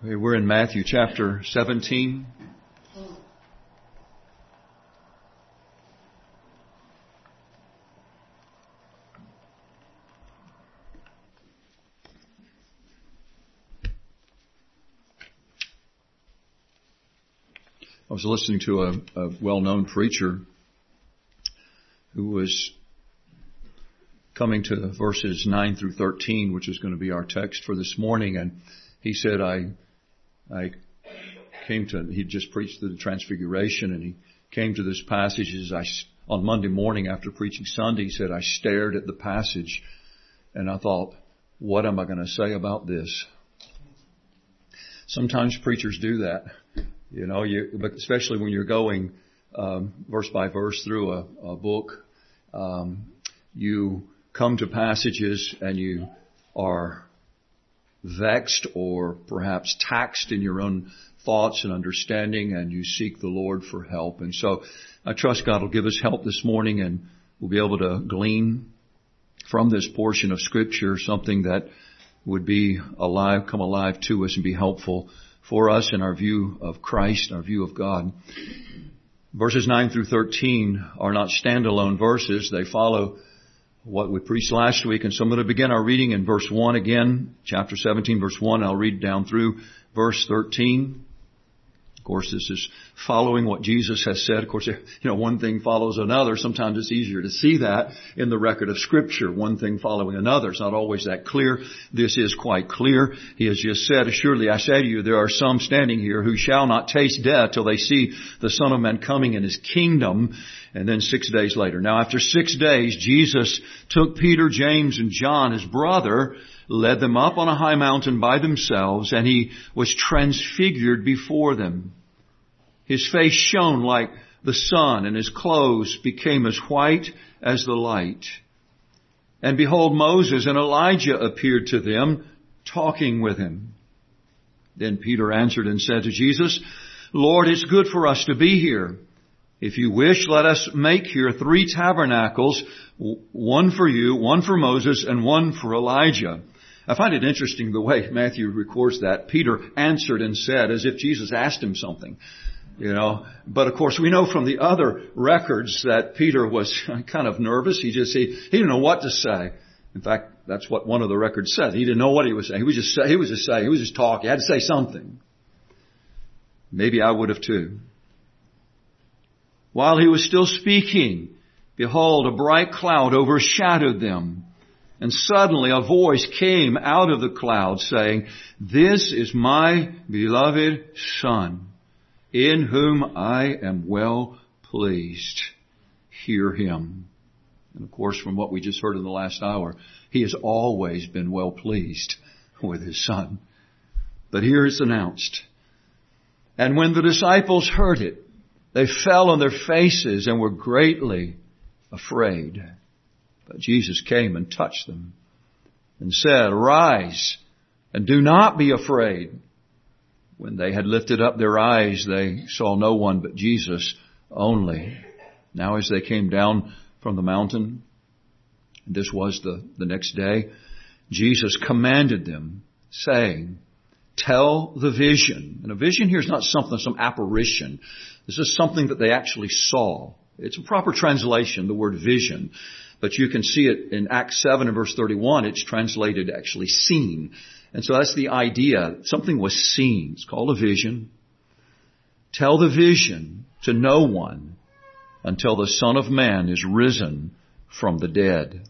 We're in Matthew chapter 17. I was listening to a well-known preacher who was coming to verses 9 through 13, which is going to be our text for this morning, and he said, I came to, he just preached the Transfiguration, and he came to this passage on Monday morning after preaching Sunday. He said, I stared at the passage and I thought, what am I going to say about this? Sometimes preachers do that, you know, but especially when you're going verse by verse through a book, you come to passages and you are vexed or perhaps taxed in your own thoughts and understanding, and you seek the Lord for help. And so I trust God will give us help this morning, and we'll be able to glean from this portion of Scripture something that would be alive, come alive to us and be helpful for us in our view of Christ, our view of God. Verses 9 through 13 are not standalone verses. They follow what we preached last week, and so I'm going to begin our reading in verse 1 again, chapter 17, verse 1. I'll read down through verse 13. Of course, this is following what Jesus has said. Of course, you know, one thing follows another. Sometimes it's easier to see that in the record of Scripture, one thing following another. It's not always that clear. This is quite clear. He has just said, "Surely I say to you, there are some standing here who shall not taste death till they see the Son of Man coming in His kingdom." And then 6 days later. Now, after 6 days, Jesus took Peter, James, and John, his brother, led them up on a high mountain by themselves, and He was transfigured before them. His face shone like the sun, and His clothes became as white as the light. And behold, Moses and Elijah appeared to them, talking with Him. Then Peter answered and said to Jesus, "Lord, it's good for us to be here. If you wish, let us make here 3 tabernacles, one for you, one for Moses, and one for Elijah." I find it interesting the way Matthew records that. Peter answered and said, as if Jesus asked him something, you know. But of course, we know from the other records that Peter was kind of nervous. He didn't know what to say. In fact, that's what one of the records said. He didn't know what he was saying. He was just talking. He had to say something. Maybe I would have too. While He was still speaking, behold, a bright cloud overshadowed them. And suddenly a voice came out of the cloud saying, "This is my beloved Son, in whom I am well pleased. Hear Him." And of course, from what we just heard in the last hour, He has always been well pleased with His Son. But here it's announced. And when the disciples heard it, they fell on their faces and were greatly afraid. But Jesus came and touched them and said, "Arise and do not be afraid." When they had lifted up their eyes, they saw no one but Jesus only. Now as they came down from the mountain, and this was the next day, Jesus commanded them, saying, "Tell the vision." And a vision here is not some apparition. This is something that they actually saw. It's a proper translation, the word vision. But you can see it in Acts 7 and verse 31. It's translated actually seen. And so that's the idea. Something was seen. It's called a vision. Tell the vision to no one until the Son of Man is risen from the dead.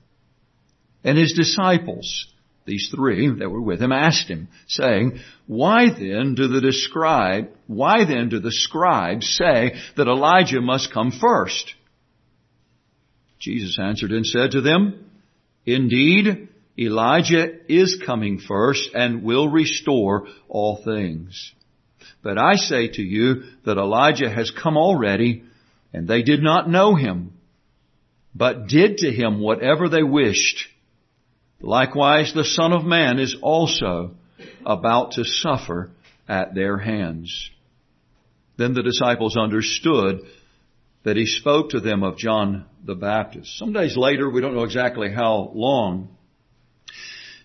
And His disciples, these 3 that were with Him, asked Him, saying, Why then do the scribes say that Elijah must come first?" Jesus answered and said to them, "Indeed, Elijah is coming first and will restore all things. But I say to you that Elijah has come already, and they did not know him, but did to him whatever they wished. Likewise, the Son of Man is also about to suffer at their hands." Then the disciples understood that He spoke to them of John the Baptist. Some days later, we don't know exactly how long,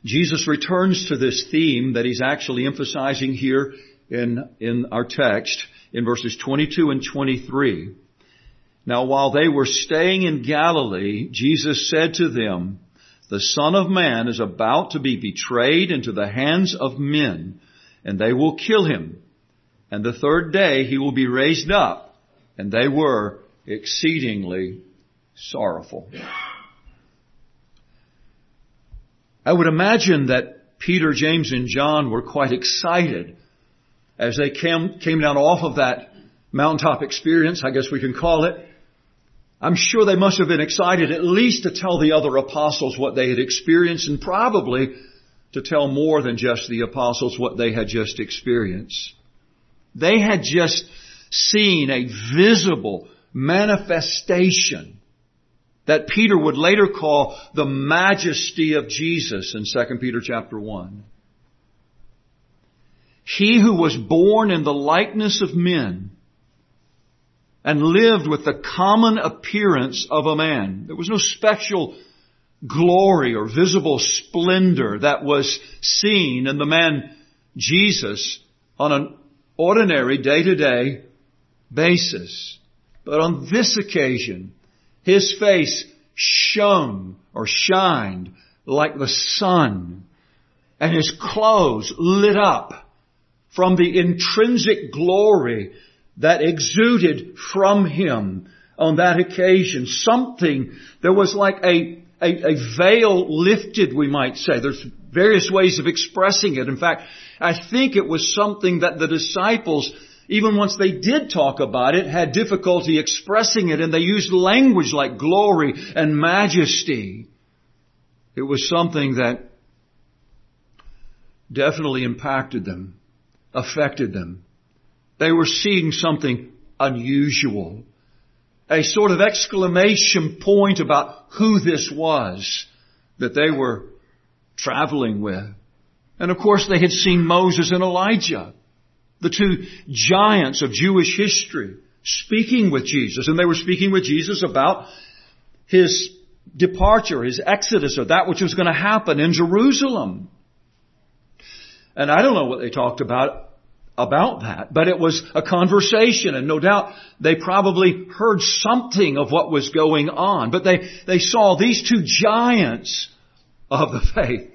Jesus returns to this theme that he's actually emphasizing here in our text in verses 22 and 23. Now, while they were staying in Galilee, Jesus said to them, "The Son of Man is about to be betrayed into the hands of men, and they will kill him. And the third day he will be raised up." And they were exceedingly sorrowful. I would imagine that Peter, James, and John were quite excited as they came down off of that mountaintop experience, I guess we can call it. I'm sure they must have been excited at least to tell the other apostles what they had experienced, and probably to tell more than just the apostles what they had just experienced. They had just seen a visible manifestation that Peter would later call the majesty of Jesus in 2 Peter chapter 1. He who was born in the likeness of men and lived with the common appearance of a man. There was no special glory or visible splendor that was seen in the man Jesus on an ordinary day-to-day basis. But on this occasion, his face shone or shined like the sun, and his clothes lit up from the intrinsic glory that exuded from him on that occasion. Something, there was like a veil lifted, we might say. There's various ways of expressing it. In fact, I think it was something that the disciples, even once they did talk about it, had difficulty expressing it, and they used language like glory and majesty. It was something that definitely impacted them, affected them. They were seeing something unusual, a sort of exclamation point about who this was that they were traveling with. And of course, they had seen Moses and Elijah, the two giants of Jewish history, speaking with Jesus. And they were speaking with Jesus about his departure, his exodus, or that which was going to happen in Jerusalem. And I don't know what they talked about that, but it was a conversation, and no doubt they probably heard something of what was going on. But they saw these two giants of the faith,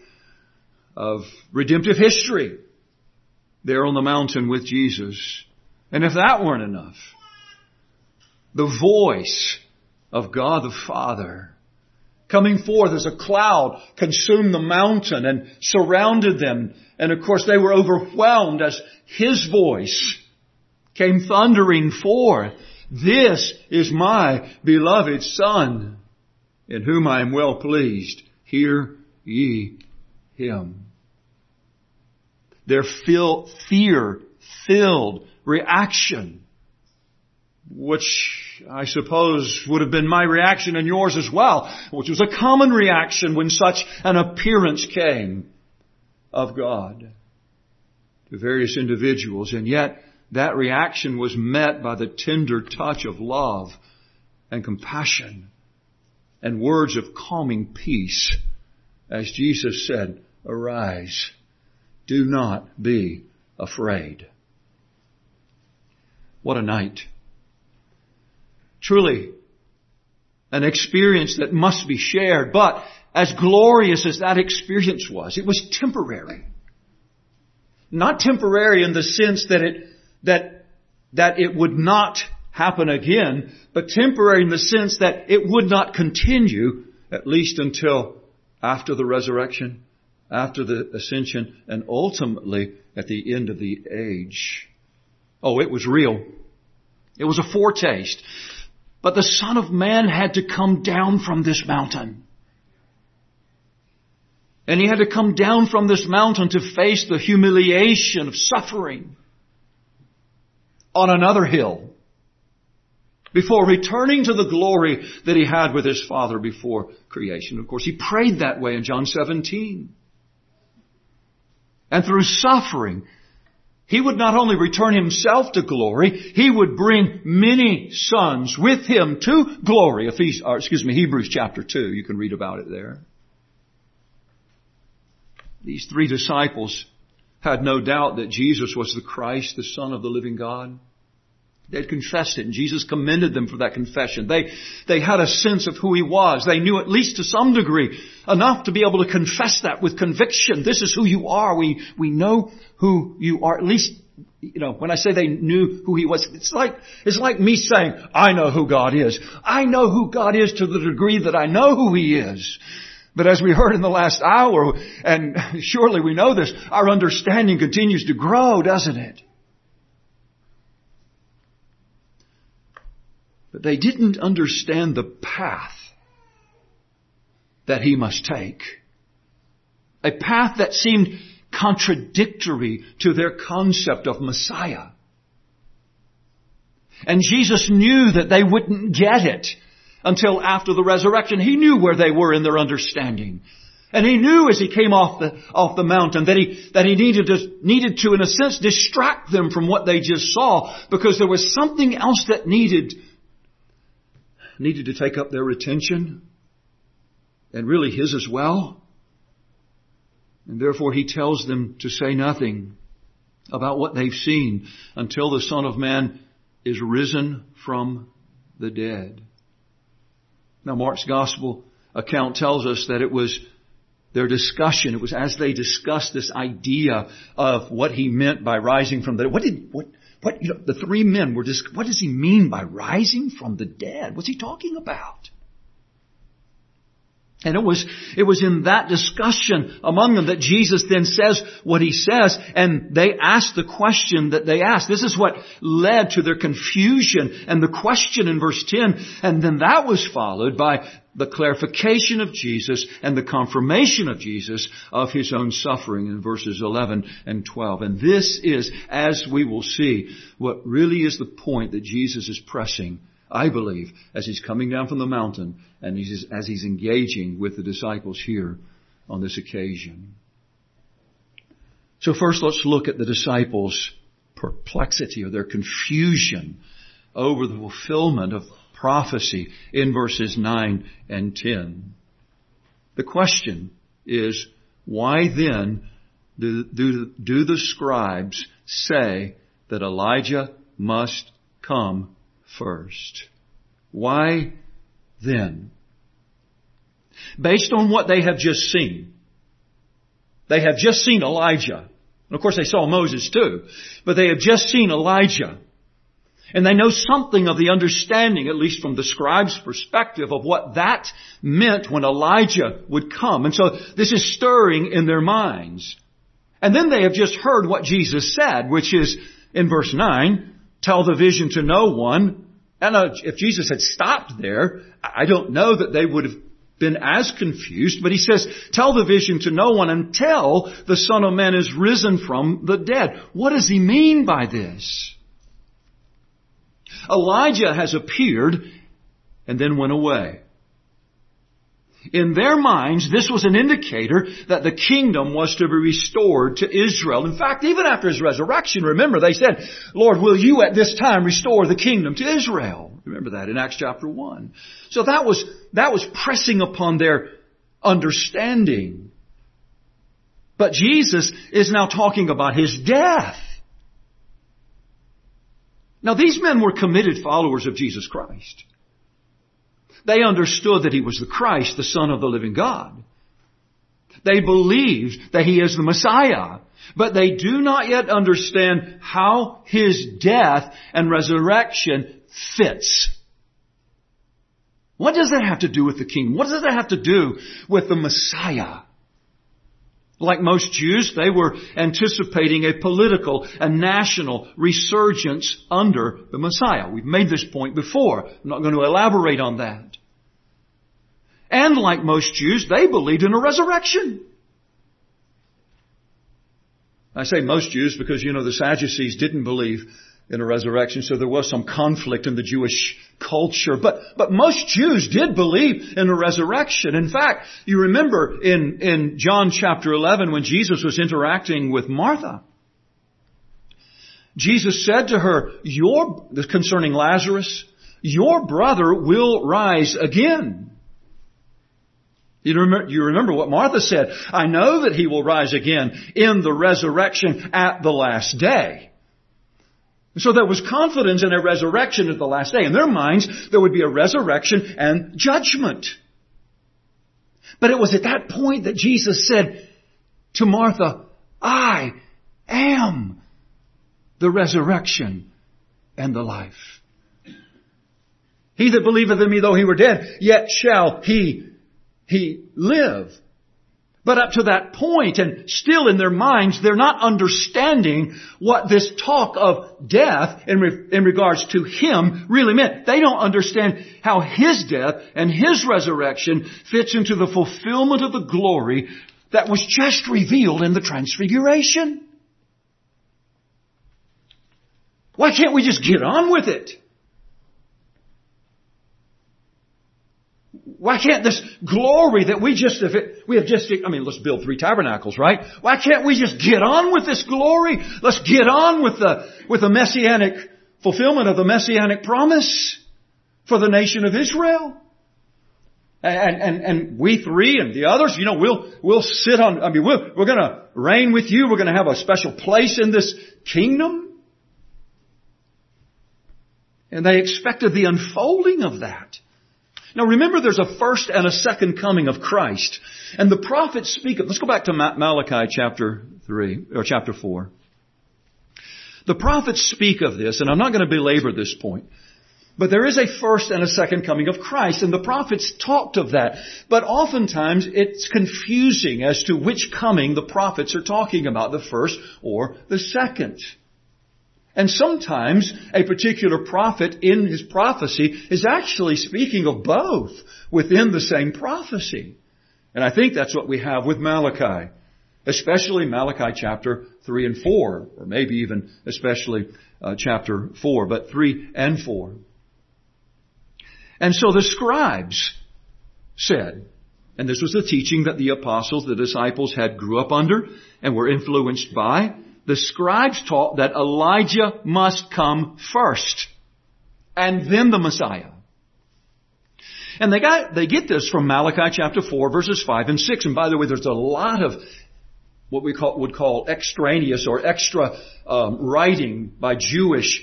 of redemptive history, there on the mountain with Jesus. And if that weren't enough, the voice of God the Father coming forth as a cloud consumed the mountain and surrounded them. And of course, they were overwhelmed as his voice came thundering forth. "This is my beloved Son, in whom I am well pleased. Hear ye him." Their fear-filled reaction, which I suppose would have been my reaction and yours as well, which was a common reaction when such an appearance came of God to various individuals. And yet that reaction was met by the tender touch of love and compassion and words of calming peace as Jesus said, "Arise. Do not be afraid." What a night. Truly an experience that must be shared. But as glorious as that experience was, it was temporary. Not temporary in the sense that it would not happen again, but temporary in the sense that it would not continue, at least until after the resurrection, after the ascension, and ultimately at the end of the age. Oh, it was real. It was a foretaste. But the Son of Man had to come down from this mountain. And he had to come down from this mountain to face the humiliation of suffering on another hill before returning to the glory that he had with his Father before creation. Of course, he prayed that way in John 17. And through suffering, he would not only return himself to glory, he would bring many sons with him to glory. Hebrews chapter 2, you can read about it there. These three disciples had no doubt that Jesus was the Christ, the Son of the living God. They'd confessed it, and Jesus commended them for that confession. They had a sense of who He was. They knew, at least to some degree, enough to be able to confess that with conviction. This is who you are. We know who you are. At least, you know, when I say they knew who He was, it's like me saying, I know who God is. I know who God is to the degree that I know who He is. But as we heard in the last hour, and surely we know this, our understanding continues to grow, doesn't it? But they didn't understand the path that He must take. A path that seemed contradictory to their concept of Messiah. And Jesus knew that they wouldn't get it until after the resurrection. He knew where they were in their understanding. And He knew as He came off the mountain that he needed to, in a sense, distract them from what they just saw, because there was something else that needed to take up their attention, and really His as well. And therefore He tells them to say nothing about what they've seen until the Son of Man is risen from the dead. Now, Mark's gospel account tells us that it was their discussion. It was as they discussed this idea of what He meant by rising from the dead. The three men were just, what does He mean by rising from the dead? What's He talking about? And it was in that discussion among them that Jesus then says what He says, and they asked the question that they asked. This is what led to their confusion and the question in verse 10. And then that was followed by the clarification of Jesus and the confirmation of Jesus of His own suffering in verses 11 and 12. And this is, as we will see, what really is the point that Jesus is pressing, I believe, as He's coming down from the mountain and as He's engaging with the disciples here on this occasion. So first, let's look at the disciples' perplexity or their confusion over the fulfillment of prophecy in verses 9 and 10. The question is, why then do the scribes say that Elijah must come first? Why then? Based on what they have just seen. They have just seen Elijah. And of course they saw Moses too. But they have just seen Elijah. And they know something of the understanding, at least from the scribes' perspective, of what that meant when Elijah would come. And so this is stirring in their minds. And then they have just heard what Jesus said, which is in verse 9, tell the vision to no one. And if Jesus had stopped there, I don't know that they would have been as confused. But He says, tell the vision to no one until the Son of Man is risen from the dead. What does He mean by this? Elijah has appeared and then went away. In their minds, this was an indicator that the kingdom was to be restored to Israel. In fact, even after His resurrection, remember, they said, Lord, will you at this time restore the kingdom to Israel? Remember that in Acts chapter 1. So that was pressing upon their understanding. But Jesus is now talking about His death. Now, these men were committed followers of Jesus Christ. They understood that He was the Christ, the Son of the living God. They believed that He is the Messiah, but they do not yet understand how His death and resurrection fits. What does that have to do with the kingdom? What does that have to do with the Messiah? Like most Jews, they were anticipating a political and national resurgence under the Messiah. We've made this point before. I'm not going to elaborate on that. And like most Jews, they believed in a resurrection. I say most Jews because, you know, the Sadducees didn't believe in a resurrection, so there was some conflict in the Jewish culture. But most Jews did believe in a resurrection. In fact, you remember in John chapter 11 when Jesus was interacting with Martha, Jesus said to her, concerning Lazarus, your brother will rise again. You remember what Martha said. I know that he will rise again in the resurrection at the last day. So there was confidence in a resurrection at the last day. In their minds, there would be a resurrection and judgment. But it was at that point that Jesus said to Martha, I am the resurrection and the life. He that believeth in me, though he were dead, yet shall he live. But up to that point, and still in their minds, they're not understanding what this talk of death in regards to him really meant. They don't understand how his death and his resurrection fits into the fulfillment of the glory that was just revealed in the Transfiguration. Why can't we just get on with it? Why can't this glory that let's build 3 tabernacles, right? Why can't we just get on with this glory? Let's get on with the messianic fulfillment of the messianic promise for the nation of Israel. And we 3 and the others, we'll sit on, we're going to reign with you. We're going to have a special place in this kingdom. And they expected the unfolding of that. Now remember, there's a first and a second coming of Christ. And the prophets speak of... Let's go back to Malachi chapter 4. The prophets speak of this, and I'm not going to belabor this point. But there is a first and a second coming of Christ, and the prophets talked of that. But oftentimes it's confusing as to which coming the prophets are talking about, the first or the second. And sometimes a particular prophet in his prophecy is actually speaking of both within the same prophecy. And I think that's what we have with Malachi, especially Malachi chapter 3 and 4, or maybe even especially chapter 4, but 3 and 4. And so the scribes said, and this was the teaching that the apostles, the disciples had grew up under and were influenced by, the scribes taught that Elijah must come first and then the Messiah. And they get this from Malachi chapter 4 verses 5 and 6. And by the way, there's a lot of what we would call extraneous or extra writing by Jewish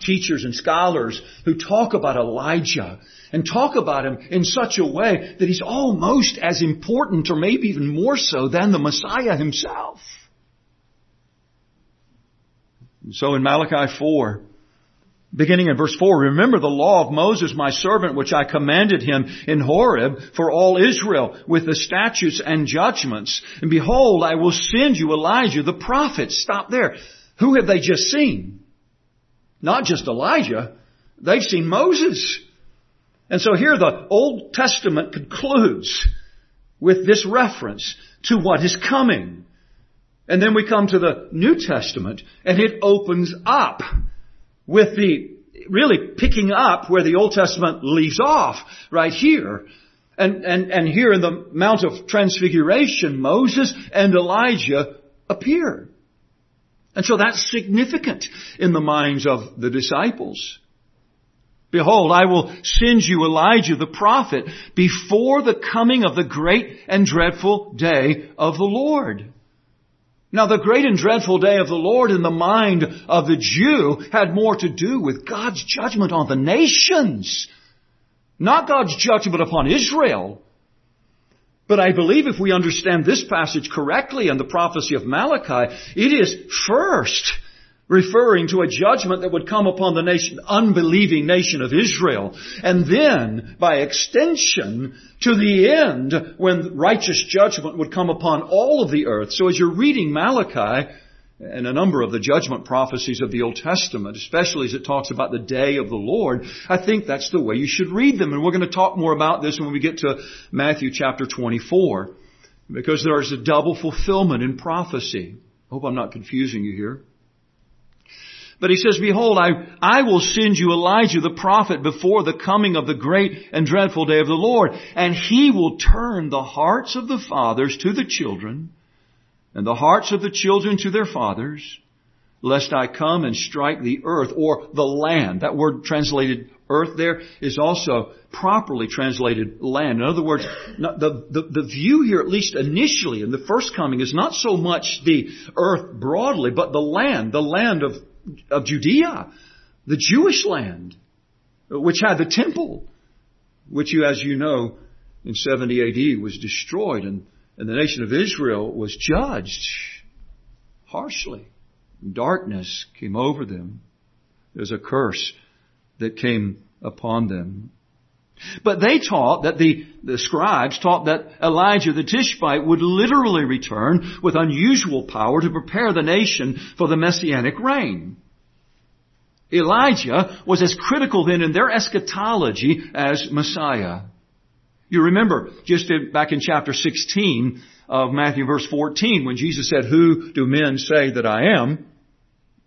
teachers and scholars who talk about Elijah and talk about him in such a way that he's almost as important or maybe even more so than the Messiah himself. So in Malachi 4, beginning in verse 4, remember the law of Moses, my servant, which I commanded him in Horeb for all Israel with the statutes and judgments. And behold, I will send you Elijah the prophet. Stop there. Who have they just seen? Not just Elijah. They've seen Moses. And so here the Old Testament concludes with this reference to what is coming. And then we come to the New Testament, and it opens up with the really picking up where the Old Testament leaves off right here. And here in the Mount of Transfiguration, Moses and Elijah appear. And so that's significant in the minds of the disciples. Behold, I will send you Elijah the prophet before the coming of the great and dreadful day of the Lord. Now, the great and dreadful day of the Lord in the mind of the Jew had more to do with God's judgment on the nations, not God's judgment upon Israel. But I believe if we understand this passage correctly and the prophecy of Malachi, it is first referring to a judgment that would come upon the unbelieving nation of Israel. And then, by extension, to the end, when righteous judgment would come upon all of the earth. So as you're reading Malachi, and a number of the judgment prophecies of the Old Testament, especially as it talks about the day of the Lord, I think that's the way you should read them. And we're going to talk more about this when we get to Matthew chapter 24, because there is a double fulfillment in prophecy. I hope I'm not confusing you here. But he says, behold, I will send you Elijah the prophet before the coming of the great and dreadful day of the Lord. And he will turn the hearts of the fathers to the children and the hearts of the children to their fathers, lest I come and strike the earth or the land. That word translated Earth there is also properly translated land. In other words, the view here, at least initially in the first coming, is not so much the earth broadly, but the land of Judea, the Jewish land, which had the temple, which, as you know, in 70 A.D. was destroyed, and the nation of Israel was judged harshly. Darkness came over them. There's a curse that came upon them. But they taught that the scribes taught that Elijah the Tishbite would literally return with unusual power to prepare the nation for the messianic reign. Elijah was as critical then in their eschatology as Messiah. You remember just back in chapter 16 of Matthew, verse 14, when Jesus said, "Who do men say that I am?"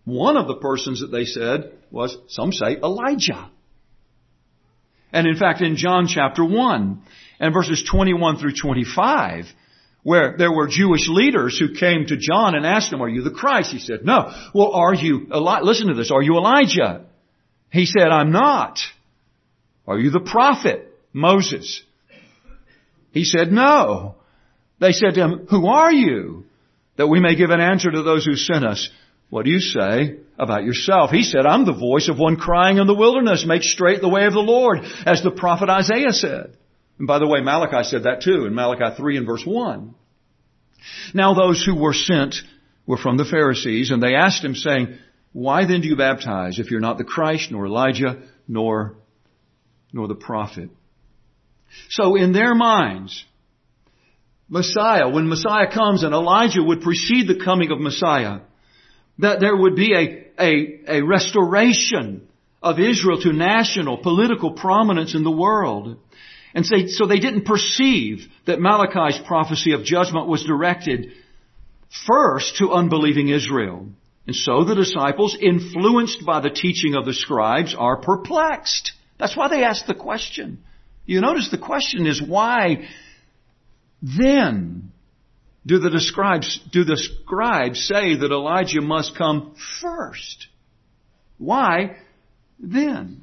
One of the persons that they said was, some say, Elijah. And in fact, in John chapter 1 and verses 21 through 25, where there were Jewish leaders who came to John and asked him, "Are you the Christ?" He said, "No." "Well, are you Elijah?" Listen to this. "Are you Elijah?" He said, "I'm not." "Are you the prophet Moses?" He said, "No." They said to him, "Who are you? That we may give an answer to those who sent us. What do you say about yourself?" He said, "I'm the voice of one crying in the wilderness, make straight the way of the Lord, as the prophet Isaiah said." And by the way, Malachi said that too in Malachi 3 and verse 1. Now those who were sent were from the Pharisees, and they asked him, saying, "Why then do you baptize if you're not the Christ, nor Elijah, nor the prophet?" So in their minds, Messiah, when Messiah comes and Elijah would precede the coming of Messiah, that there would be a restoration of Israel to national political prominence in the world. And so they didn't perceive that Malachi's prophecy of judgment was directed first to unbelieving Israel. And so the disciples, influenced by the teaching of the scribes, are perplexed. That's why they ask the question. You notice the question is, why then do the scribes say that Elijah must come first? Why then?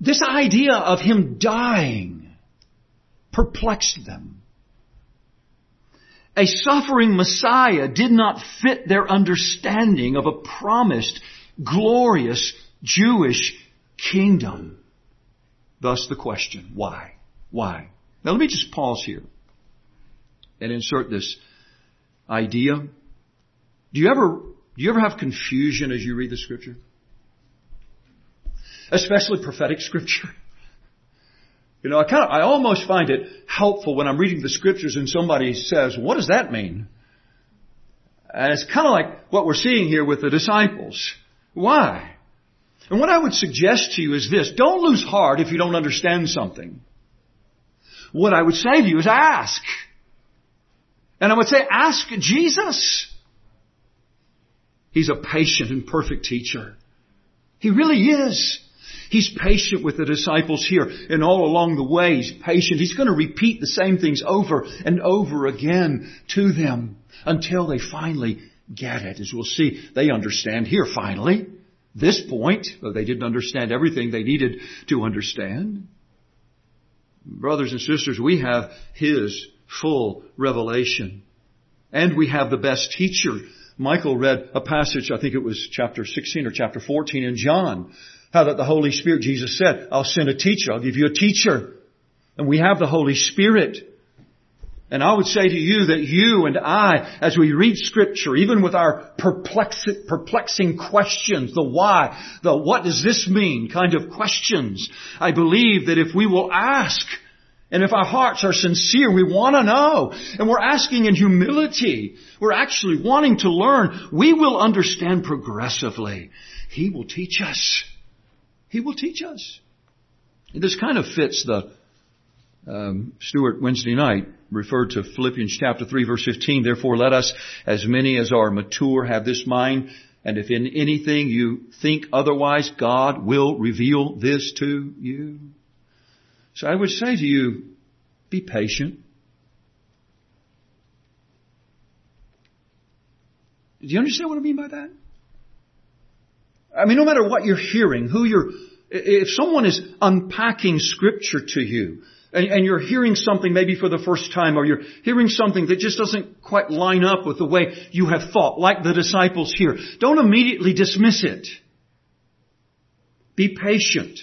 This idea of him dying perplexed them. A suffering Messiah did not fit their understanding of a promised, glorious Jewish kingdom. Thus the question, why? Why? Now, let me just pause here and insert this idea. Do you ever have confusion as you read the Scripture? Especially prophetic Scripture. You know, I almost find it helpful when I'm reading the Scriptures and somebody says, "What does that mean?" And it's kind of like what we're seeing here with the disciples. Why? And what I would suggest to you is this. Don't lose heart if you don't understand something. What I would say to you is ask. And I would say, ask Jesus. He's a patient and perfect teacher. He really is. He's patient with the disciples here. And all along the way, he's patient. He's going to repeat the same things over and over again to them until they finally get it. As we'll see, they understand here finally. This point, though they didn't understand everything they needed to understand. Brothers and sisters, we have His full revelation. And we have the best teacher. Michael read a passage, I think it was chapter 16 or chapter 14 in John, how that the Holy Spirit, Jesus said, "I'll send a teacher, I'll give you a teacher." And we have the Holy Spirit. And I would say to you that you and I, as we read Scripture, even with our perplexing questions, the why, the what does this mean kind of questions, I believe that if we will ask, and if our hearts are sincere, we want to know, and we're asking in humility, we're actually wanting to learn, we will understand progressively. He will teach us. He will teach us. And this kind of fits the Stuart Wednesday night referred to Philippians chapter 3 verse 15. "Therefore let us, as many as are mature, have this mind. And if in anything you think otherwise, God will reveal this to you." So I would say to you, be patient. Do you understand what I mean by that? I mean, no matter what you're hearing, if someone is unpacking Scripture to you, and you're hearing something maybe for the first time, or you're hearing something that just doesn't quite line up with the way you have thought, like the disciples here, don't immediately dismiss it. Be patient.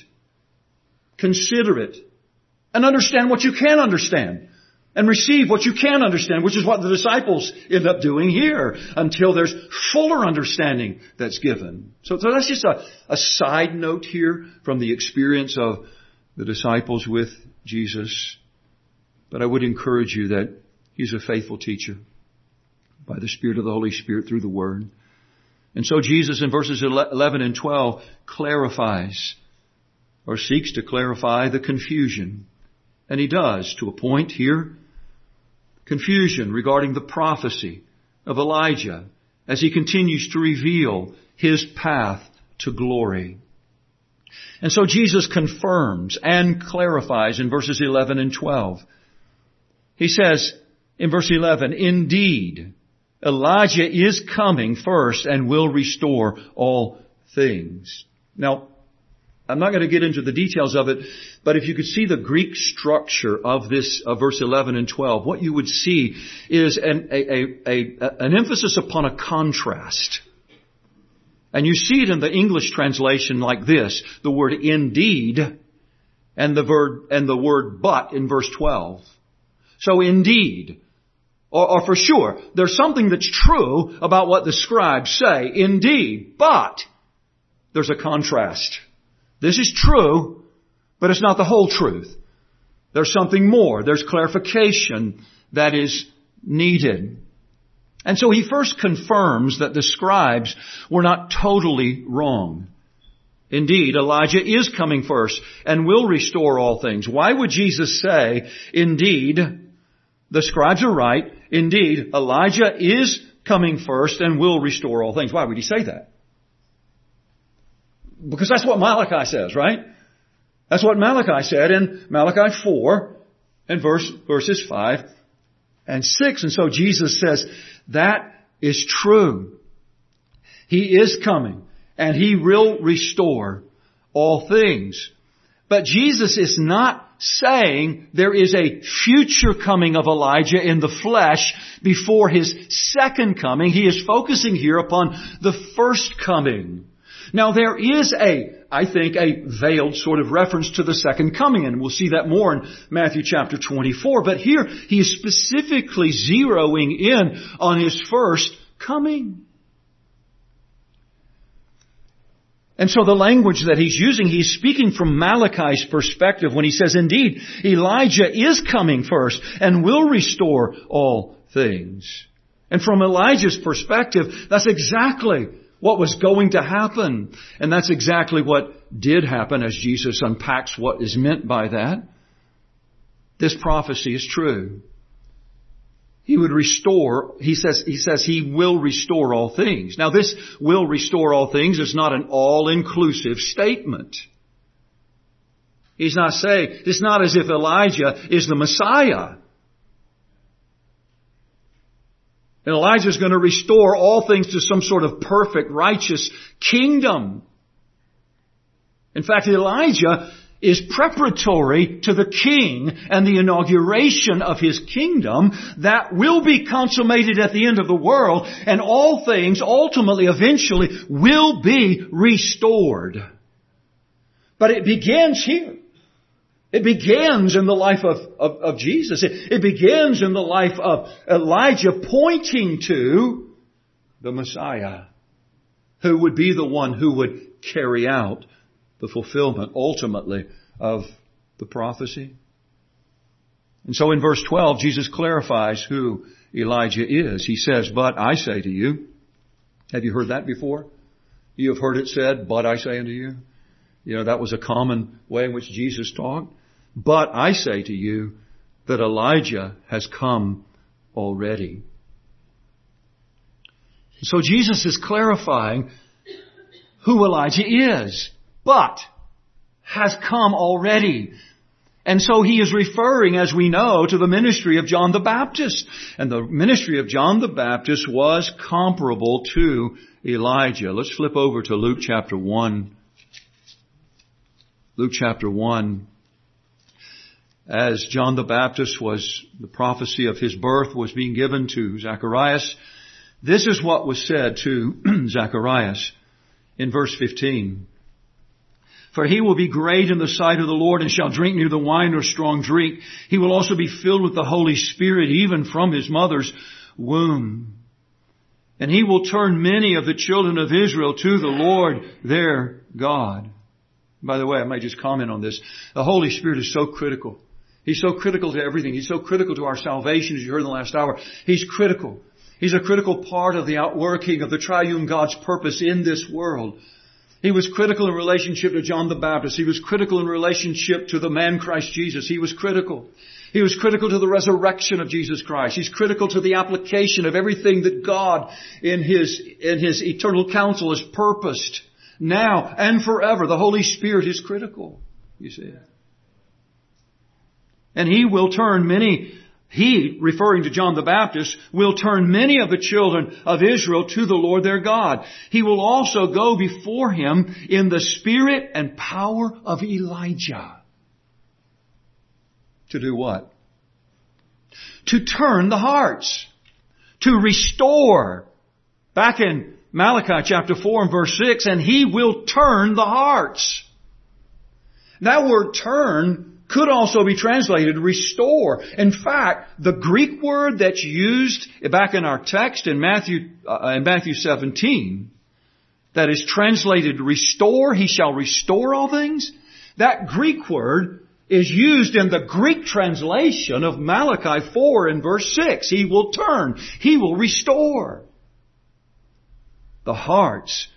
Consider it. And understand what you can understand. And receive what you can understand, which is what the disciples end up doing here, until there's fuller understanding that's given. So that's just a side note here from the experience of the disciples with Jesus. But I would encourage you that He's a faithful teacher by the Spirit of the Holy Spirit through the Word. And so Jesus in verses 11 and 12 clarifies or seeks to clarify the confusion. And He does to a point here. Confusion regarding the prophecy of Elijah as he continues to reveal his path to glory. And so Jesus confirms and clarifies in verses 11 and 12. He says in verse 11, "Indeed, Elijah is coming first and will restore all things." Now, I'm not going to get into the details of it, but if you could see the Greek structure of this, of verse 11 and 12, what you would see is an emphasis upon a contrast. And you see it in the English translation like this, the word "indeed" and the word "but" in verse 12. So indeed, or for sure, there's something that's true about what the scribes say, indeed, but there's a contrast. This is true, but it's not the whole truth. There's something more. There's clarification that is needed. And so he first confirms that the scribes were not totally wrong. Indeed, Elijah is coming first and will restore all things. Why would Jesus say, "Indeed, the scribes are right. Indeed, Elijah is coming first and will restore all things"? Why would he say that? Because that's what Malachi says, right? That's what Malachi said in Malachi 4 and verses 5 and 6. And so Jesus says that is true. He is coming and He will restore all things. But Jesus is not saying there is a future coming of Elijah in the flesh before His second coming. He is focusing here upon the first coming. Now there is I think, a veiled sort of reference to the second coming, and we'll see that more in Matthew chapter 24. But here He is specifically zeroing in on His first coming. And so the language that He's using, He's speaking from Malachi's perspective when He says, "Indeed, Elijah is coming first and will restore all things." And from Elijah's perspective, that's exactly what was going to happen. And that's exactly what did happen as Jesus unpacks what is meant by that. This prophecy is true. He would restore, he says He will restore all things. Now this "will restore all things" is not an all-inclusive statement. He's not saying, it's not as if Elijah is the Messiah, and Elijah is going to restore all things to some sort of perfect, righteous kingdom. In fact, Elijah is preparatory to the King and the inauguration of His kingdom that will be consummated at the end of the world, and all things ultimately, eventually, will be restored. But it begins here. It begins in the life of Jesus. It begins in the life of Elijah, pointing to the Messiah, who would be the one who would carry out the fulfillment ultimately of the prophecy. And so in verse 12, Jesus clarifies who Elijah is. He says, "But I say to you." Have you heard that before? You have heard it said, "But I say unto you." You know, that was a common way in which Jesus talked. "But I say to you that Elijah has come already." So Jesus is clarifying who Elijah is, but has come already. And so he is referring, as we know, to the ministry of John the Baptist. And the ministry of John the Baptist was comparable to Elijah. Let's flip over to Luke chapter 1. Luke chapter 1. As John the Baptist was, the prophecy of his birth was being given to Zacharias, this is what was said to Zacharias in verse 15. For he will be great in the sight of the Lord and shall drink neither wine nor strong drink. He will also be filled with the Holy Spirit even from his mother's womb. And he will turn many of the children of Israel to the Lord their God. By the way, I might just comment on this. The Holy Spirit is so critical. He's so critical to everything. He's so critical to our salvation, as you heard in the last hour. He's critical. He's a critical part of the outworking of the triune God's purpose in this world. He was critical in relationship to John the Baptist. He was critical in relationship to the man Christ Jesus. He was critical. He was critical to the resurrection of Jesus Christ. He's critical to the application of everything that God in His eternal counsel has purposed now and forever. The Holy Spirit is critical, you see. And He will turn many, He, referring to John the Baptist, will turn many of the children of Israel to the Lord their God. He will also go before Him in the spirit and power of Elijah. To do what? To turn the hearts. To restore. Back in Malachi chapter 4 and verse 6, and He will turn the hearts. That word turn could also be translated restore. In fact, the Greek word that's used back in our text in Matthew 17, that is translated restore, He shall restore all things. That Greek word is used in the Greek translation of Malachi 4 and verse 6. He will turn. He will restore the hearts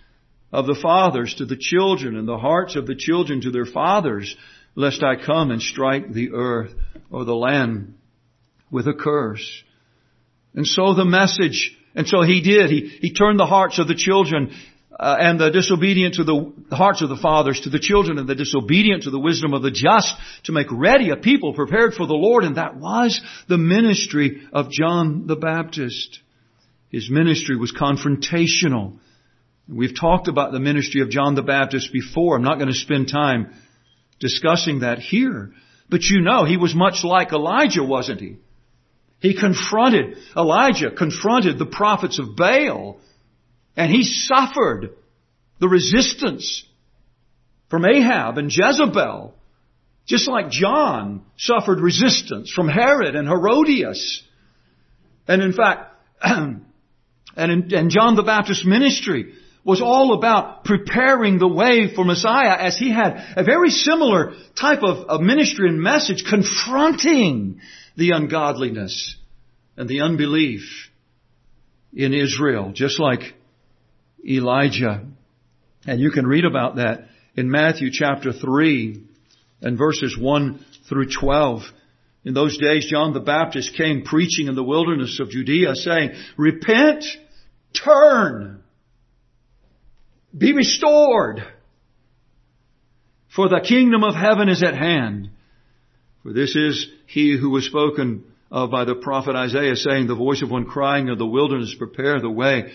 of the fathers to the children and the hearts of the children to their fathers, lest I come and strike the earth or the land with a curse. And so the message, and so He did. He turned the hearts of the children and the disobedient to the hearts of the fathers to the children and the disobedient to the wisdom of the just, to make ready a people prepared for the Lord. And that was the ministry of John the Baptist. His ministry was confrontational. We've talked about the ministry of John the Baptist before. I'm not going to spend time discussing that here. But you know, he was much like Elijah, wasn't he? Elijah confronted the prophets of Baal, and he suffered the resistance from Ahab and Jezebel, just like John suffered resistance from Herod and Herodias. And in fact, and John the Baptist's ministry was all about preparing the way for Messiah, as he had a very similar type of ministry and message, confronting the ungodliness and the unbelief in Israel, just like Elijah. And you can read about that in Matthew chapter 3 and verses 1 through 12. In those days, John the Baptist came preaching in the wilderness of Judea, saying, repent, turn, be restored, for the kingdom of heaven is at hand. For this is He who was spoken of by the prophet Isaiah, saying, the voice of one crying in the wilderness, prepare the way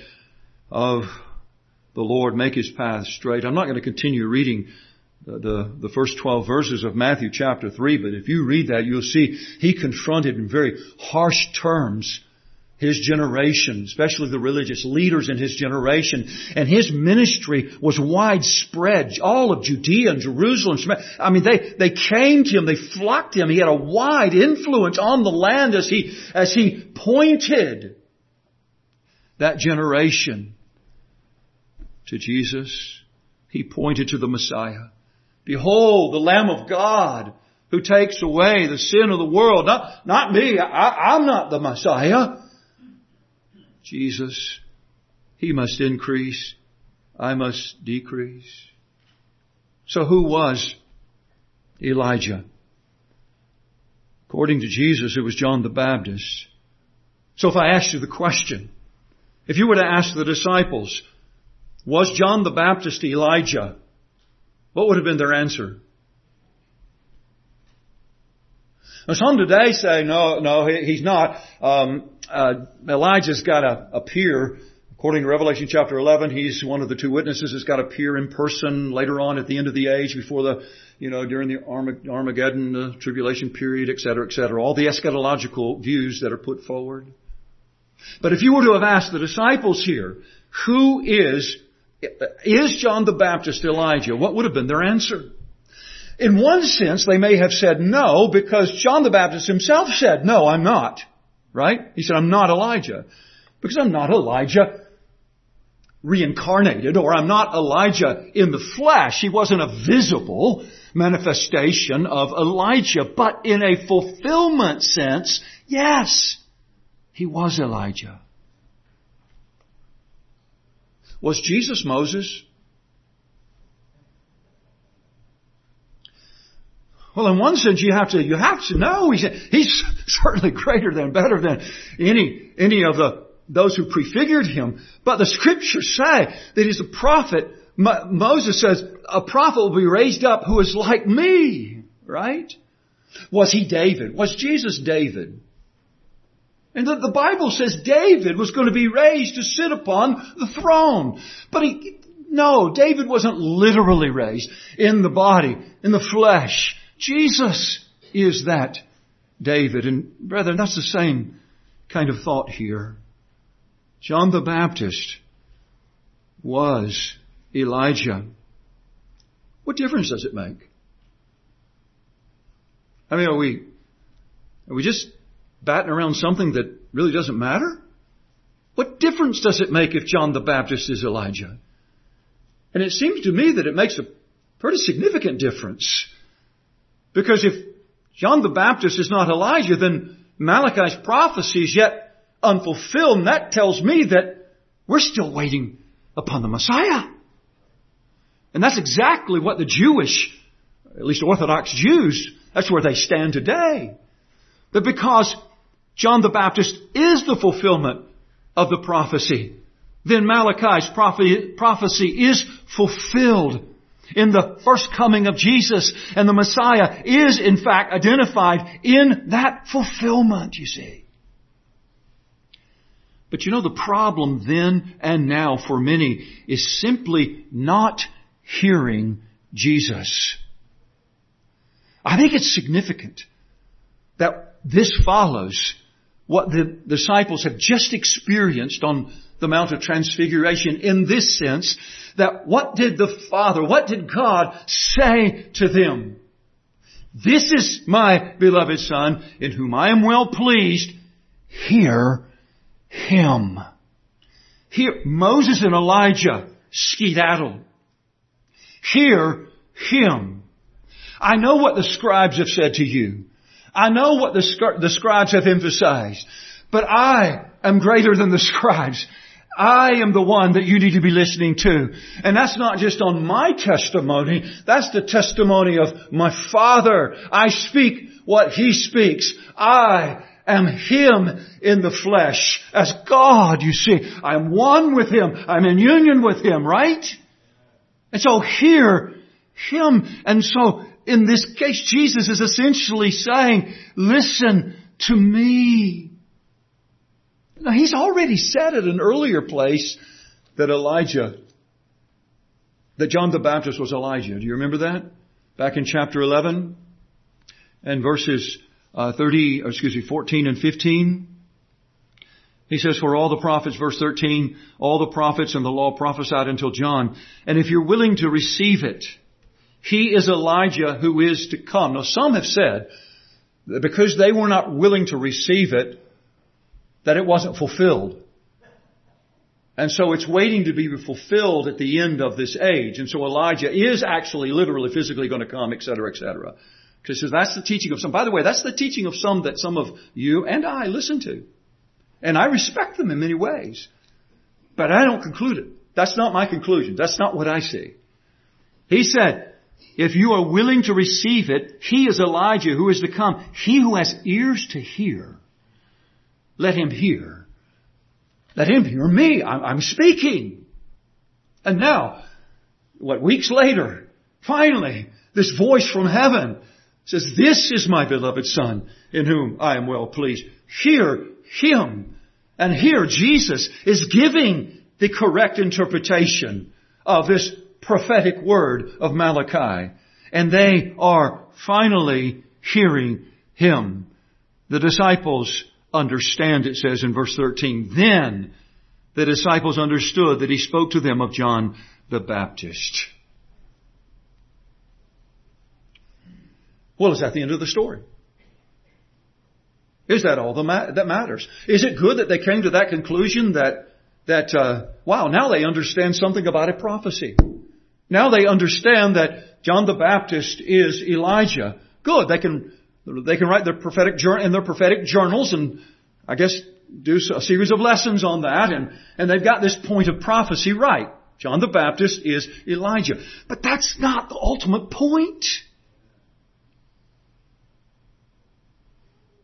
of the Lord, make His path straight. I'm not going to continue reading the first 12 verses of Matthew chapter 3, but if you read that, you'll see he confronted in very harsh terms his generation, especially the religious leaders in his generation. And his ministry was widespread. All of Judea and Jerusalem. I mean, they came to him. They flocked to him. He had a wide influence on the land as he pointed that generation to Jesus. He pointed to the Messiah. Behold, the Lamb of God who takes away the sin of the world. Not me. I'm not the Messiah. Jesus, He must increase, I must decrease. So who was Elijah? According to Jesus, it was John the Baptist. So if I asked you the question, if you were to ask the disciples, was John the Baptist Elijah? What would have been their answer? Now some today say, no, he's not. Elijah's got to appear. According to Revelation chapter 11, he's one of the two witnesses that's got to appear in person later on at the end of the age before during the Armageddon, tribulation period, et cetera, all the eschatological views that are put forward. But if you were to have asked the disciples here, who is John the Baptist Elijah? What would have been their answer? In one sense, they may have said no, because John the Baptist himself said, no, I'm not. Right? He said, I'm not Elijah. Because I'm not Elijah reincarnated, or I'm not Elijah in the flesh. He wasn't a visible manifestation of Elijah, but in a fulfillment sense, yes, he was Elijah. Was Jesus Moses? Well, in one sense, you have to know. He's certainly greater than, better than any of those who prefigured him. But the scriptures say that he's a prophet. Moses says, a prophet will be raised up who is like me. Right? Was he David? Was Jesus David? And the Bible says David was going to be raised to sit upon the throne. But David wasn't literally raised in the body, in the flesh. Jesus is that David. And brethren, that's the same kind of thought here. John the Baptist was Elijah. What difference does it make? I mean, are we just batting around something that really doesn't matter? What difference does it make if John the Baptist is Elijah? And it seems to me that it makes a pretty significant difference. Because if John the Baptist is not Elijah, then Malachi's prophecy is yet unfulfilled, and that tells me that we're still waiting upon the Messiah. And that's exactly what the Jewish, at least Orthodox Jews, that's where they stand today. That because John the Baptist is the fulfillment of the prophecy, then Malachi's prophecy is fulfilled in the first coming of Jesus, and the Messiah is in fact identified in that fulfillment, you see. But the problem then and now for many is simply not hearing Jesus. I think it's significant that this follows what the disciples have just experienced on the Mount of Transfiguration, in this sense that what did God say to them? This is my beloved Son, in whom I am well pleased. Hear Him. Here, Moses and Elijah skedaddle. Hear Him. I know what the scribes have said to you. I know what the scribes have emphasized. But I am greater than the scribes. I am the one that you need to be listening to. And that's not just on my testimony. That's the testimony of my Father. I speak what He speaks. I am Him in the flesh as God, you see. I'm one with Him. I'm in union with Him, right? And so hear Him. And so in this case, Jesus is essentially saying, listen to me. Now, He's already said at an earlier place that John the Baptist was Elijah. Do you remember that? Back in chapter 11 and verses 14 and 15. He says, for all the prophets, verse 13, all the prophets and the law prophesied until John. And if you're willing to receive it, he is Elijah who is to come. Now, some have said that because they were not willing to receive it, that it wasn't fulfilled. And so it's waiting to be fulfilled at the end of this age. And so Elijah is actually literally, physically going to come, et cetera, et cetera. Because that's the teaching of some. By the way, that's the teaching of some that some of you and I listen to. And I respect them in many ways. But I don't conclude it. That's not my conclusion. That's not what I see. He said, if you are willing to receive it, he is Elijah who is to come. He who has ears to hear, let him hear. Let him hear me. I'm speaking. And now, weeks later, finally, this voice from heaven says, "This is my beloved Son, in whom I am well pleased." Hear him. And here Jesus is giving the correct interpretation of this prophetic word of Malachi. And they are finally hearing him. The disciples understand, it says in verse 13. Then the disciples understood that he spoke to them of John the Baptist. Well, is that the end of the story? Is that all that matters? Is it good that they came to that conclusion that now they understand something about a prophecy? Now they understand that John the Baptist is Elijah. Good, they can write their prophetic journals, and I guess do a series of lessons on that, and they've got this point of prophecy right. John the Baptist is Elijah. But that's not the ultimate point.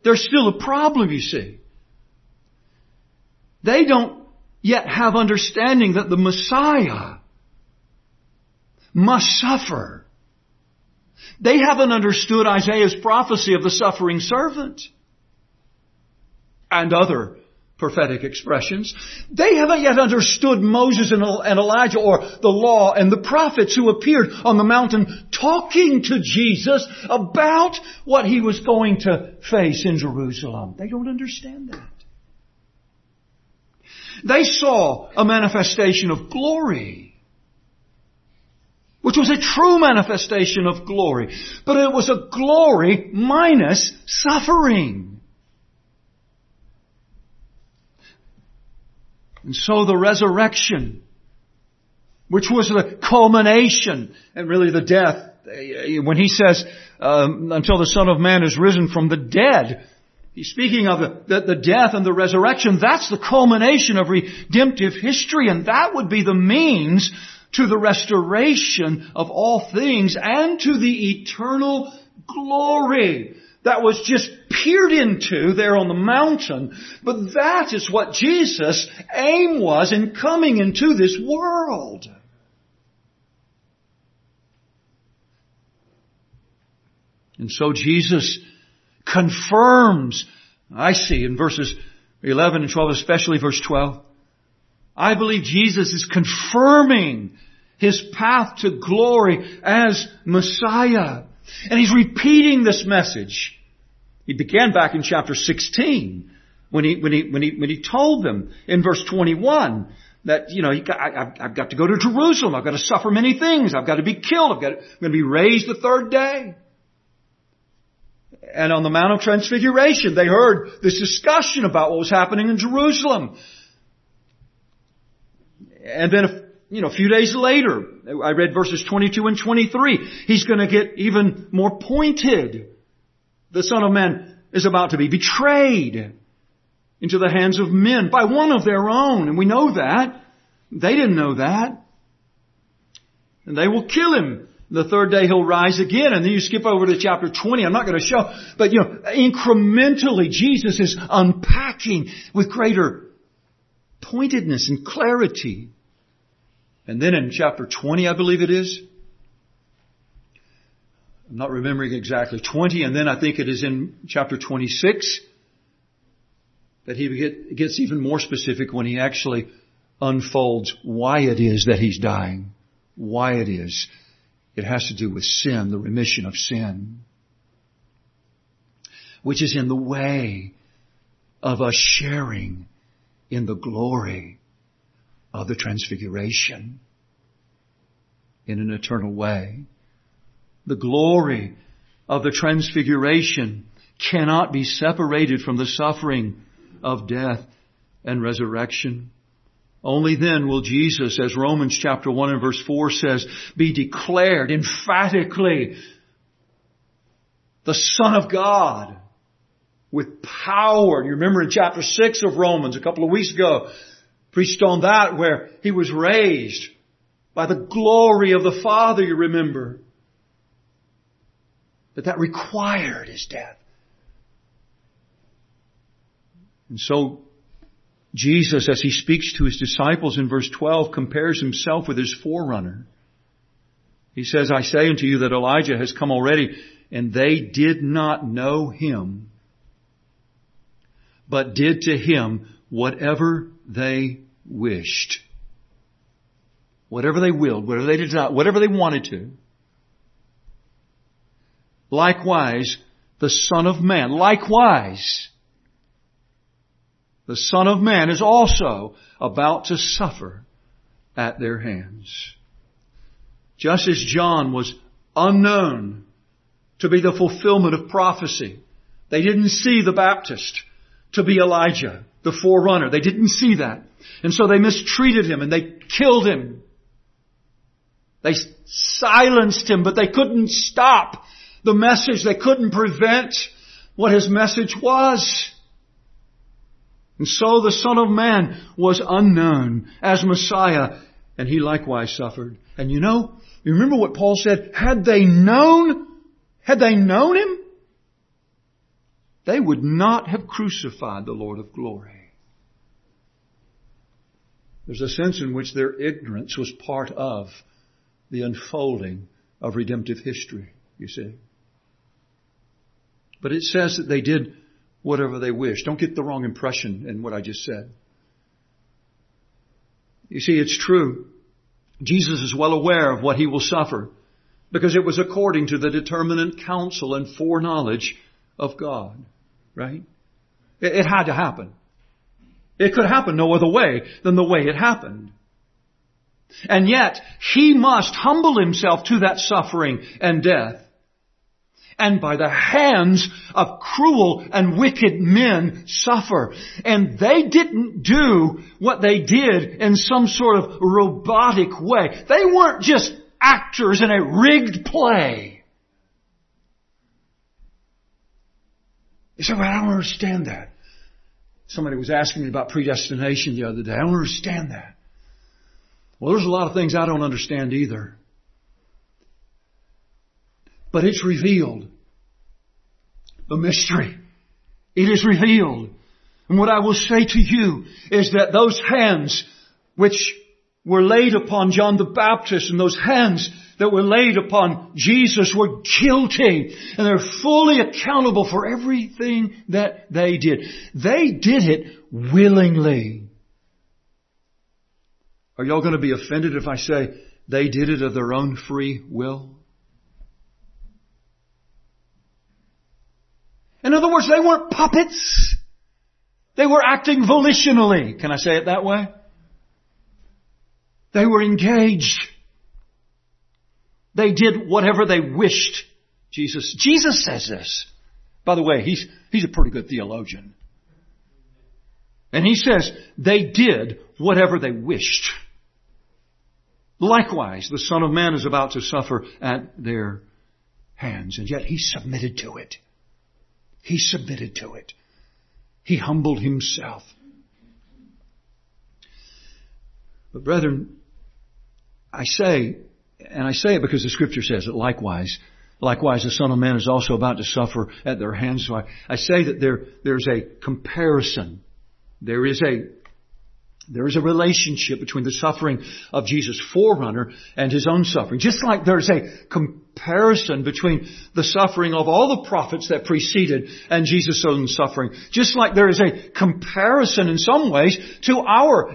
There's still a problem, you see. They don't yet have understanding that the Messiah must suffer. They haven't understood Isaiah's prophecy of the suffering servant and other prophetic expressions. They haven't yet understood Moses and Elijah, or the law and the prophets who appeared on the mountain talking to Jesus about what he was going to face in Jerusalem. They don't understand that. They saw a manifestation of glory, which was a true manifestation of glory, but it was a glory minus suffering. And so the resurrection, which was the culmination and really the death, when he says, until the Son of Man is risen from the dead, he's speaking of the death and the resurrection. That's the culmination of redemptive history, and that would be the means to the restoration of all things and to the eternal glory that was just peered into there on the mountain. But that is what Jesus' aim was in coming into this world. And so Jesus confirms, I see in verses 11 and 12, especially verse 12, I believe Jesus is confirming his path to glory as Messiah. And he's repeating this message. He began back in chapter 16 when he told them in verse 21 that, I've got to go to Jerusalem. I've got to suffer many things. I've got to be killed. I'm going to be raised the third day. And on the Mount of Transfiguration, they heard this discussion about what was happening in Jerusalem. And then, a few days later, I read verses 22 and 23. He's going to get even more pointed. The Son of Man is about to be betrayed into the hands of men by one of their own. And we know that. They didn't know that. And they will kill him. The third day he'll rise again. And then you skip over to chapter 20. I'm not going to show. But, incrementally, Jesus is unpacking with greater pointedness and clarity. And then in chapter 20, I believe it is. I'm not remembering exactly 20. And then I think it is in chapter 26 that he gets even more specific when he actually unfolds why it is that he's dying. Why it is. It has to do with sin, the remission of sin, which is in the way of us sharing in the glory of the transfiguration in an eternal way. The glory of the transfiguration cannot be separated from the suffering of death and resurrection. Only then will Jesus, as Romans chapter 1 and verse 4 says, be declared emphatically the Son of God, with power. You remember in chapter 6 of Romans, a couple of weeks ago, preached on that, where he was raised by the glory of the Father, you remember. But that required his death. And so Jesus, as he speaks to his disciples in verse 12, compares himself with his forerunner. He says, I say unto you that Elijah has come already, and they did not know him, but did to him whatever they wished. Whatever they willed, whatever they desired, whatever they wanted to. Likewise, the Son of Man. Likewise, the Son of Man is also about to suffer at their hands. Just as John was unknown to be the fulfillment of prophecy, they didn't see the Baptist to be Elijah, the forerunner. They didn't see that. And so they mistreated him and they killed him. They silenced him, but they couldn't stop the message. They couldn't prevent what his message was. And so the Son of Man was unknown as Messiah, and he likewise suffered. And you remember what Paul said? Had they known him, they would not have crucified the Lord of glory. There's a sense in which their ignorance was part of the unfolding of redemptive history, you see. But it says that they did whatever they wished. Don't get the wrong impression in what I just said. You see, it's true. Jesus is well aware of what he will suffer because it was according to the determinate counsel and foreknowledge of God, right? It had to happen. It could happen no other way than the way it happened. And yet, he must humble himself to that suffering and death. And by the hands of cruel and wicked men suffer. And they didn't do what they did in some sort of robotic way. They weren't just actors in a rigged play. You say, well, I don't understand that. Somebody was asking me about predestination the other day. I don't understand that. Well, there's a lot of things I don't understand either. But it's revealed. The mystery. It is revealed. And what I will say to you is that those hands which were laid upon John the Baptist and those hands that were laid upon Jesus were guilty. And they're fully accountable for everything that they did. They did it willingly. Are y'all going to be offended if I say they did it of their own free will? In other words, they weren't puppets. They were acting volitionally. Can I say it that way? They were engaged. They did whatever they wished. Jesus says this. By the way, he's a pretty good theologian. And he says, they did whatever they wished. Likewise, the Son of Man is about to suffer at their hands. And yet he submitted to it. He submitted to it. He humbled himself. But brethren, I say it because the Scripture says it likewise the Son of Man is also about to suffer at their hands. So I say that there's a comparison. There is a relationship between the suffering of Jesus' forerunner and his own suffering. Just like there's a comparison between the suffering of all the prophets that preceded and Jesus' own suffering. Just like there is a comparison in some ways to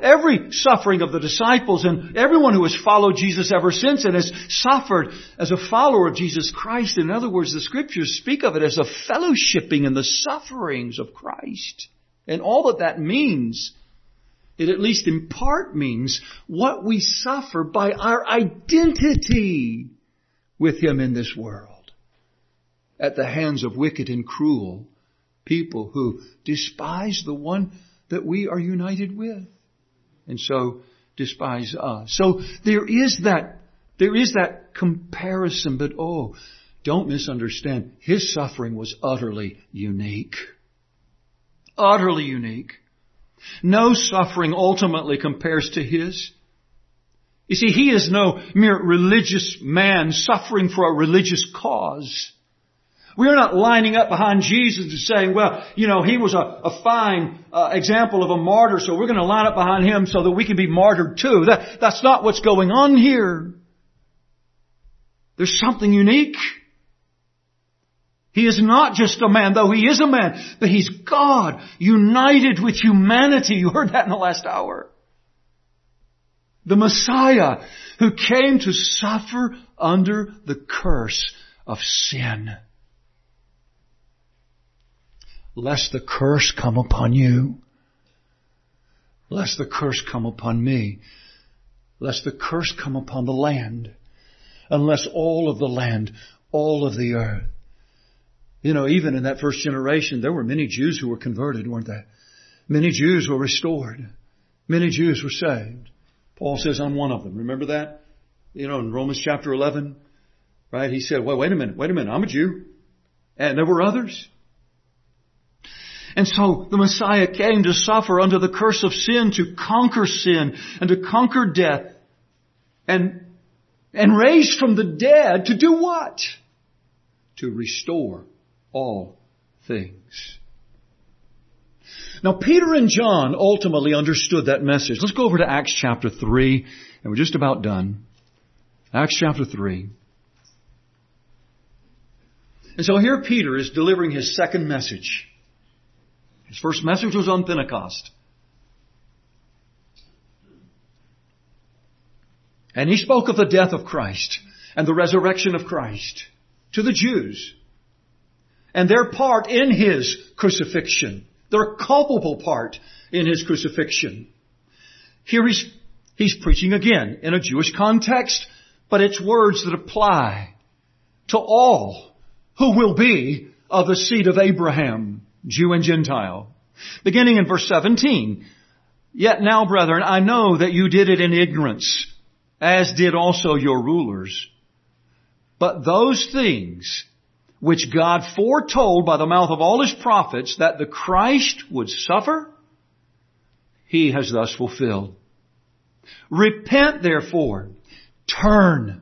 every suffering of the disciples and everyone who has followed Jesus ever since and has suffered as a follower of Jesus Christ. In other words, the Scriptures speak of it as a fellowshipping in the sufferings of Christ. And all that means, it at least in part means what we suffer by our identity with him in this world at the hands of wicked and cruel people who despise the one that we are united with and so despise us. So there is that comparison, but don't misunderstand. His suffering was utterly unique. Utterly unique. No suffering ultimately compares to his. You see, he is no mere religious man suffering for a religious cause. We are not lining up behind Jesus and saying, well, he was a fine example of a martyr, so we're going to line up behind him so that we can be martyred too. That's not what's going on here. There's something unique. He is not just a man, though he is a man, but he's God united with humanity. You heard that in the last hour. The Messiah who came to suffer under the curse of sin. Lest the curse come upon you. Lest the curse come upon me. Lest the curse come upon the land. Unless all of the land, all of the earth. You know, even in that first generation, there were many Jews who were converted, weren't there? Many Jews were restored. Many Jews were saved. Paul says, I'm one of them. Remember that? You know, in Romans chapter 11, right? He said, well, wait a minute, I'm a Jew. And there were others. And so the Messiah came to suffer under the curse of sin and to conquer death and raised from the dead to do what? To restore all things. Now, Peter and John ultimately understood that message. Let's go over to Acts chapter 3, and we're just about done. Acts chapter 3. And so here Peter is delivering his second message. His first message was on Pentecost. And he spoke of the death of Christ and the resurrection of Christ to the Jews and their part in his crucifixion, their culpable part in his crucifixion. Here he's preaching again in a Jewish context, but it's words that apply to all who will be of the seed of Abraham, Jew and Gentile. Beginning in verse 17, yet now, brethren, I know that you did it in ignorance, as did also your rulers. But those things which God foretold by the mouth of all his prophets that the Christ would suffer, he has thus fulfilled. Repent, therefore. Turn,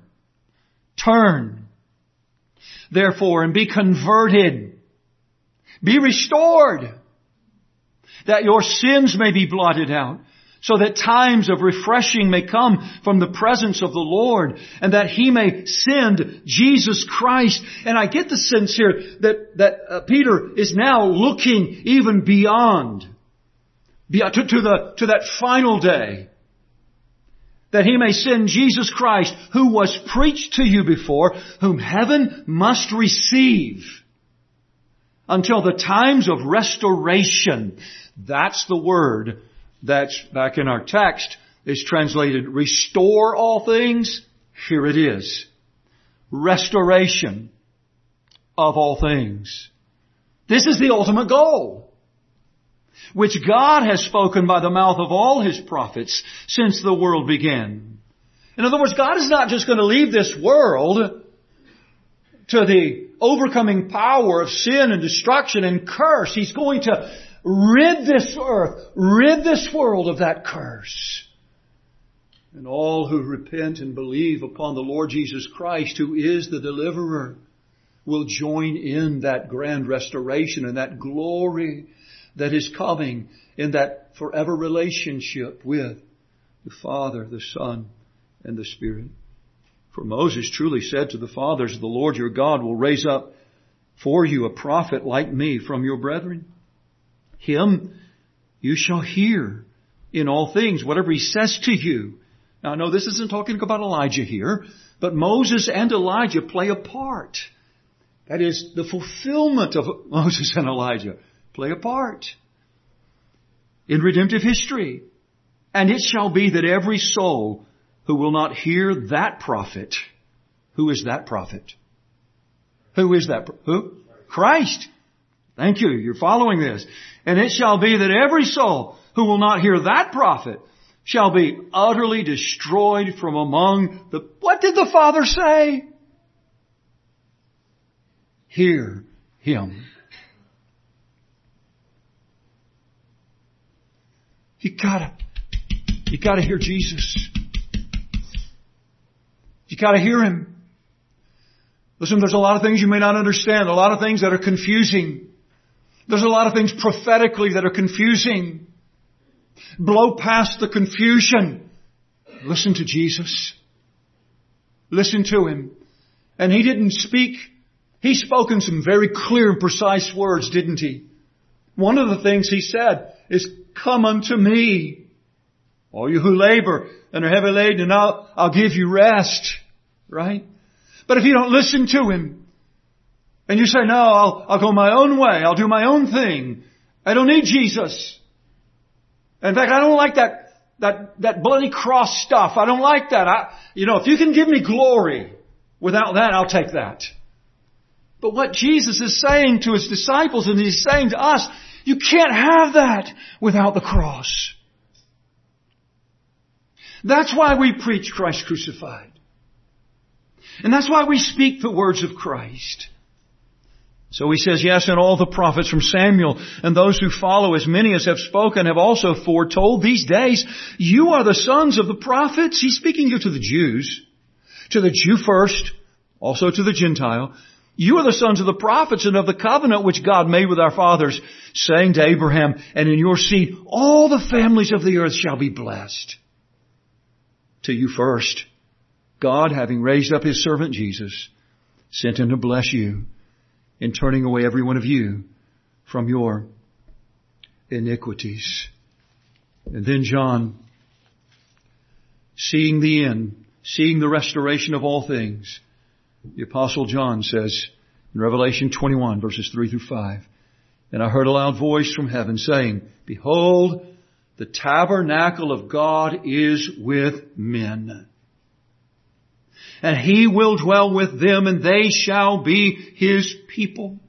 therefore, and be converted. Be restored, that your sins may be blotted out, so that times of refreshing may come from the presence of the Lord, and that He may send Jesus Christ. And I get the sense here that Peter is now looking even beyond to that final day, that He may send Jesus Christ, who was preached to you before, whom heaven must receive until the times of restoration. That's the word that's back in our text. It's translated restore all things. Here it is. Restoration of all things. This is the ultimate goal, which God has spoken by the mouth of all His prophets since the world began. In other words, God is not just going to leave this world to the overcoming power of sin and destruction and curse. He's going to rid this world of that curse. And all who repent and believe upon the Lord Jesus Christ, who is the deliverer, will join in that grand restoration and that glory that is coming in that forever relationship with the Father, the Son, and the Spirit. For Moses truly said to the fathers, the Lord your God will raise up for you a prophet like me from your brethren. Him you shall hear in all things, whatever he says to you. Now, I know this isn't talking about Elijah here, but Moses and Elijah play a part. That is, the fulfillment of Moses and Elijah play a part in redemptive history. And it shall be that every soul who will not hear that prophet. Who is that prophet? Who is that? Who? Christ. Thank you. You're following this. And it shall be that every soul who will not hear that prophet shall be utterly destroyed from among the... What did the Father say? Hear him. You gotta hear Jesus. You gotta hear Him. Listen, there's a lot of things you may not understand. A lot of things that are confusing. There's a lot of things prophetically that are confusing. Blow past the confusion. Listen to Jesus. Listen to Him. And He didn't speak He's spoken some very clear and precise words, didn't he? One of the things he said is, "Come unto me, all you who labor and are heavy laden, and I'll give you rest." Right? But if you don't listen to him and you say, "No, I'll go my own way. I'll do my own thing. I don't need Jesus. In fact, I don't like that bloody cross stuff. I don't like that. If you can give me glory without that, I'll take that." But what Jesus is saying to his disciples, and he's saying to us, you can't have that without the cross. That's why we preach Christ crucified. And that's why we speak the words of Christ. So he says, "Yes, and all the prophets from Samuel and those who follow, as many as have spoken, have also foretold these days. You are the sons of the prophets." He's speaking to the Jews, to the Jew first, also to the Gentile. "You are the sons of the prophets and of the covenant which God made with our fathers, saying to Abraham, and in your seed, all the families of the earth shall be blessed. To you first, God, having raised up his servant Jesus, sent him to bless you in turning away every one of you from your iniquities." And then John, seeing the end, seeing the restoration of all things, the Apostle John says in Revelation 21, verses 3 through 5, "And I heard a loud voice from heaven saying, Behold, the tabernacle of God is with men, and he will dwell with them, and they shall be his people.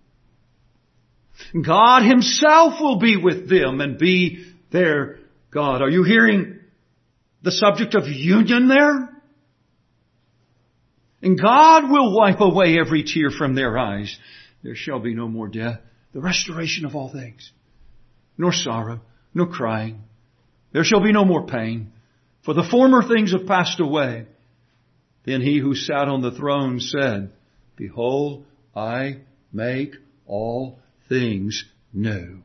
God himself will be with them and be their God." Are you hearing the subject of union there? "And God will wipe away every tear from their eyes. There shall be no more death." The restoration of all things. "Nor sorrow, nor crying. There shall be no more pain, for the former things have passed away." Then he who sat on the throne said, "Behold, I make all things new."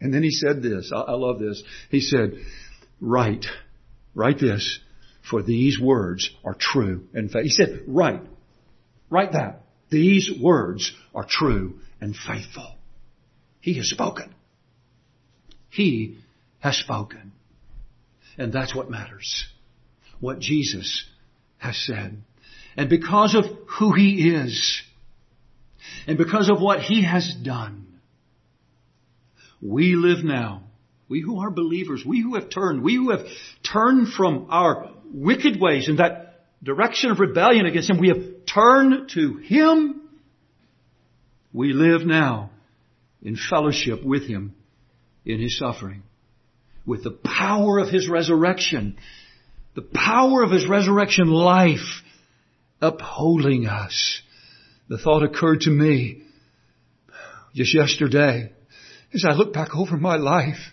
And then he said this. I love this. He said, write this, for these words are true and faithful. He said, write that. These words are true and faithful. He has spoken. He has spoken. And that's what matters. What Jesus has said. And because of who he is, and because of what he has done, we live now. We who are believers, we who have turned from our wicked ways in that direction of rebellion against him, we have turned to him. We live now in fellowship with him in his suffering, with the power of his resurrection, the power of his resurrection life upholding us. The thought occurred to me just yesterday as I look back over my life.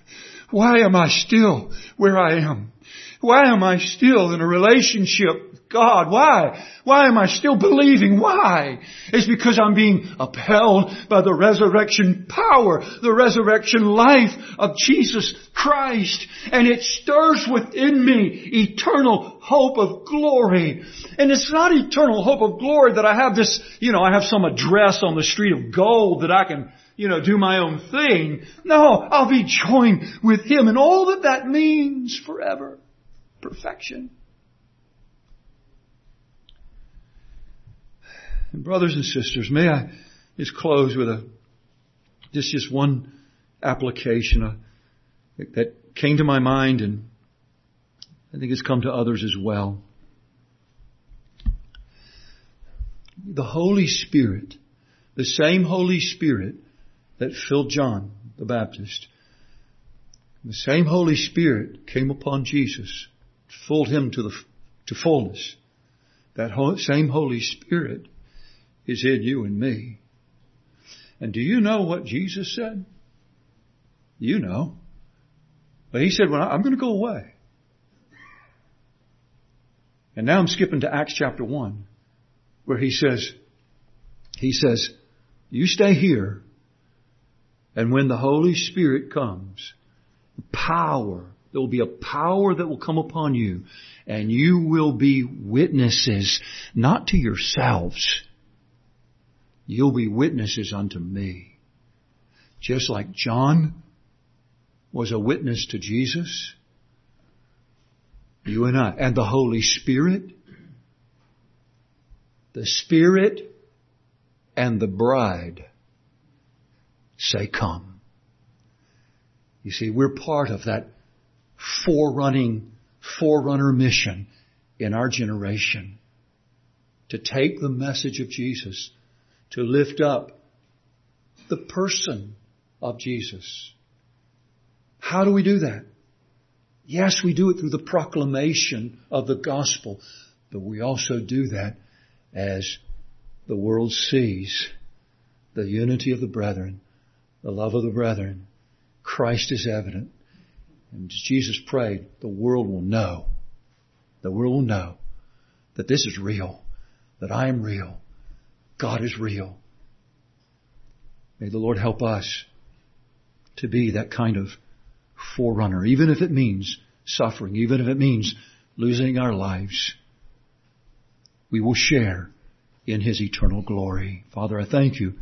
Why am I still where I am? Why am I still in a relationship with God? Why? Why am I still believing? Why? It's because I'm being upheld by the resurrection power, the resurrection life of Jesus Christ. And it stirs within me eternal hope of glory. And it's not eternal hope of glory that I have this, I have some address on the street of gold that I can, do my own thing. No, I'll be joined with him and all that that means forever. Perfection. And brothers and sisters, may I just close with just one application that came to my mind, and I think it's come to others as well. The Holy Spirit, the same Holy Spirit that filled John the Baptist, the same Holy Spirit came upon Jesus, filled him to fullness. That same Holy Spirit is in you and me. And do you know what Jesus said? You know. But he said, I'm going to go away. And now I'm skipping to Acts chapter 1, where he says, "You stay here, and when the Holy Spirit comes, there will be a power that will come upon you, and you will be witnesses, not to yourselves, You'll be witnesses unto me. Just like John was a witness to Jesus, you and I, and the Holy Spirit. The Spirit and the bride say, come. You see, we're part of that forerunner mission in our generation to take the message of Jesus, to lift up the person of Jesus. How do we do that? Yes, we do it through the proclamation of the gospel, but we also do that as the world sees the unity of the brethren, the love of the brethren. Christ is evident. And as Jesus prayed, the world will know. The world will know that this is real, that I am real. God is real. May the Lord help us to be that kind of forerunner, even if it means suffering, even if it means losing our lives. We will share in His eternal glory. Father, I thank You